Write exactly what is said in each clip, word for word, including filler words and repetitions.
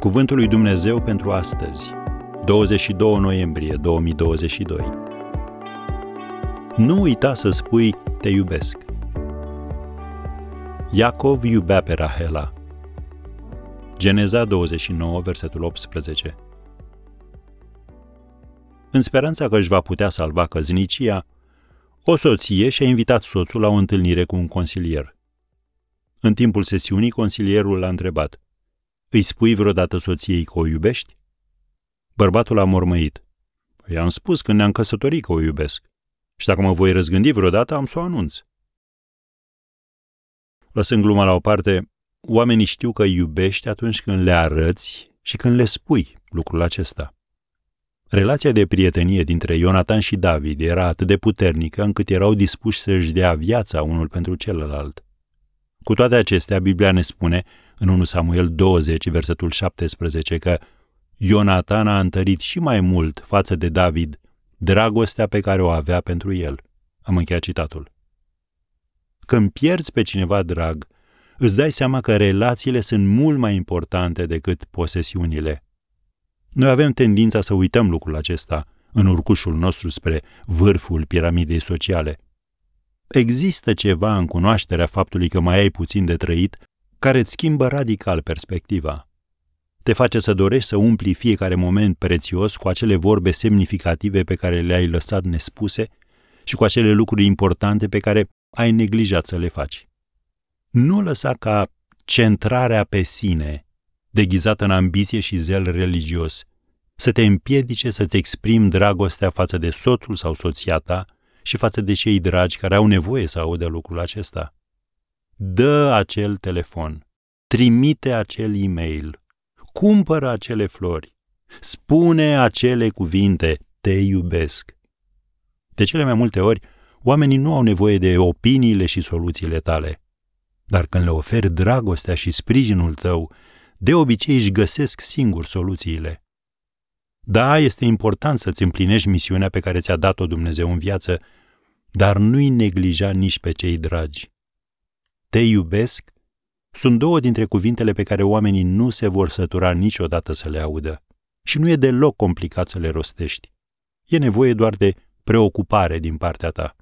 Cuvântul lui Dumnezeu pentru astăzi, douăzeci și doi noiembrie două mii douăzeci și doi. Nu uita să spui, te iubesc. Iacov iubea pe Rahela. Geneza douăzeci și nouă, versetul optsprezece. În speranța că își va putea salva căznicia, o soție și-a invitat soțul la o întâlnire cu un consilier. În timpul sesiunii, consilierul l-a întrebat: „Îi spui vreodată soției că o iubești?” Bărbatul a mormăit: „I-am spus când ne-am căsătorit că o iubesc. Și dacă mă voi răzgândi vreodată, am să o anunț.” Lăsând gluma la o parte, oamenii știu că iubești atunci când le arăți și când le spui lucrul acesta. Relația de prietenie dintre Ionatan și David era atât de puternică încât erau dispuși să-și dea viața unul pentru celălalt. Cu toate acestea, Biblia ne spune în întâi Samuel douăzeci, versetul șaptesprezece, că Ionatan a întărit și mai mult față de David dragostea pe care o avea pentru el. Am încheiat citatul. Când pierzi pe cineva drag, îți dai seama că relațiile sunt mult mai importante decât posesiunile. Noi avem tendința să uităm lucrul acesta în urcușul nostru spre vârful piramidei sociale. Există ceva în cunoașterea faptului că mai ai puțin de trăit care îți schimbă radical perspectiva. Te face să dorești să umpli fiecare moment prețios cu acele vorbe semnificative pe care le-ai lăsat nespuse și cu acele lucruri importante pe care ai neglijat să le faci. Nu lăsa ca centrarea pe sine, deghizată în ambiție și zel religios, să te împiedice să-ți exprimi dragostea față de soțul sau soția ta și față de cei dragi care au nevoie să audă lucrul acesta. Dă acel telefon, trimite acel e-mail, cumpără acele flori, spune acele cuvinte, te iubesc. De cele mai multe ori, oamenii nu au nevoie de opiniile și soluțiile tale, dar când le oferi dragostea și sprijinul tău, de obicei își găsesc singuri soluțiile. Da, este important să-ți împlinești misiunea pe care ți-a dat-o Dumnezeu în viață, dar nu-i neglija nici pe cei dragi. Te iubesc sunt două dintre cuvintele pe care oamenii nu se vor sătura niciodată să le audă și nu e deloc complicat să le rostești. E nevoie doar de preocupare din partea ta.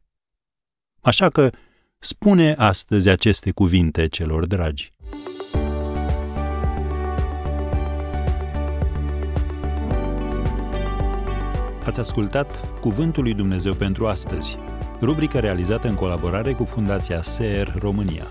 Așa că spune astăzi aceste cuvinte celor dragi. Ați ascultat Cuvântul lui Dumnezeu pentru astăzi, rubrica realizată în colaborare cu Fundația S E R România.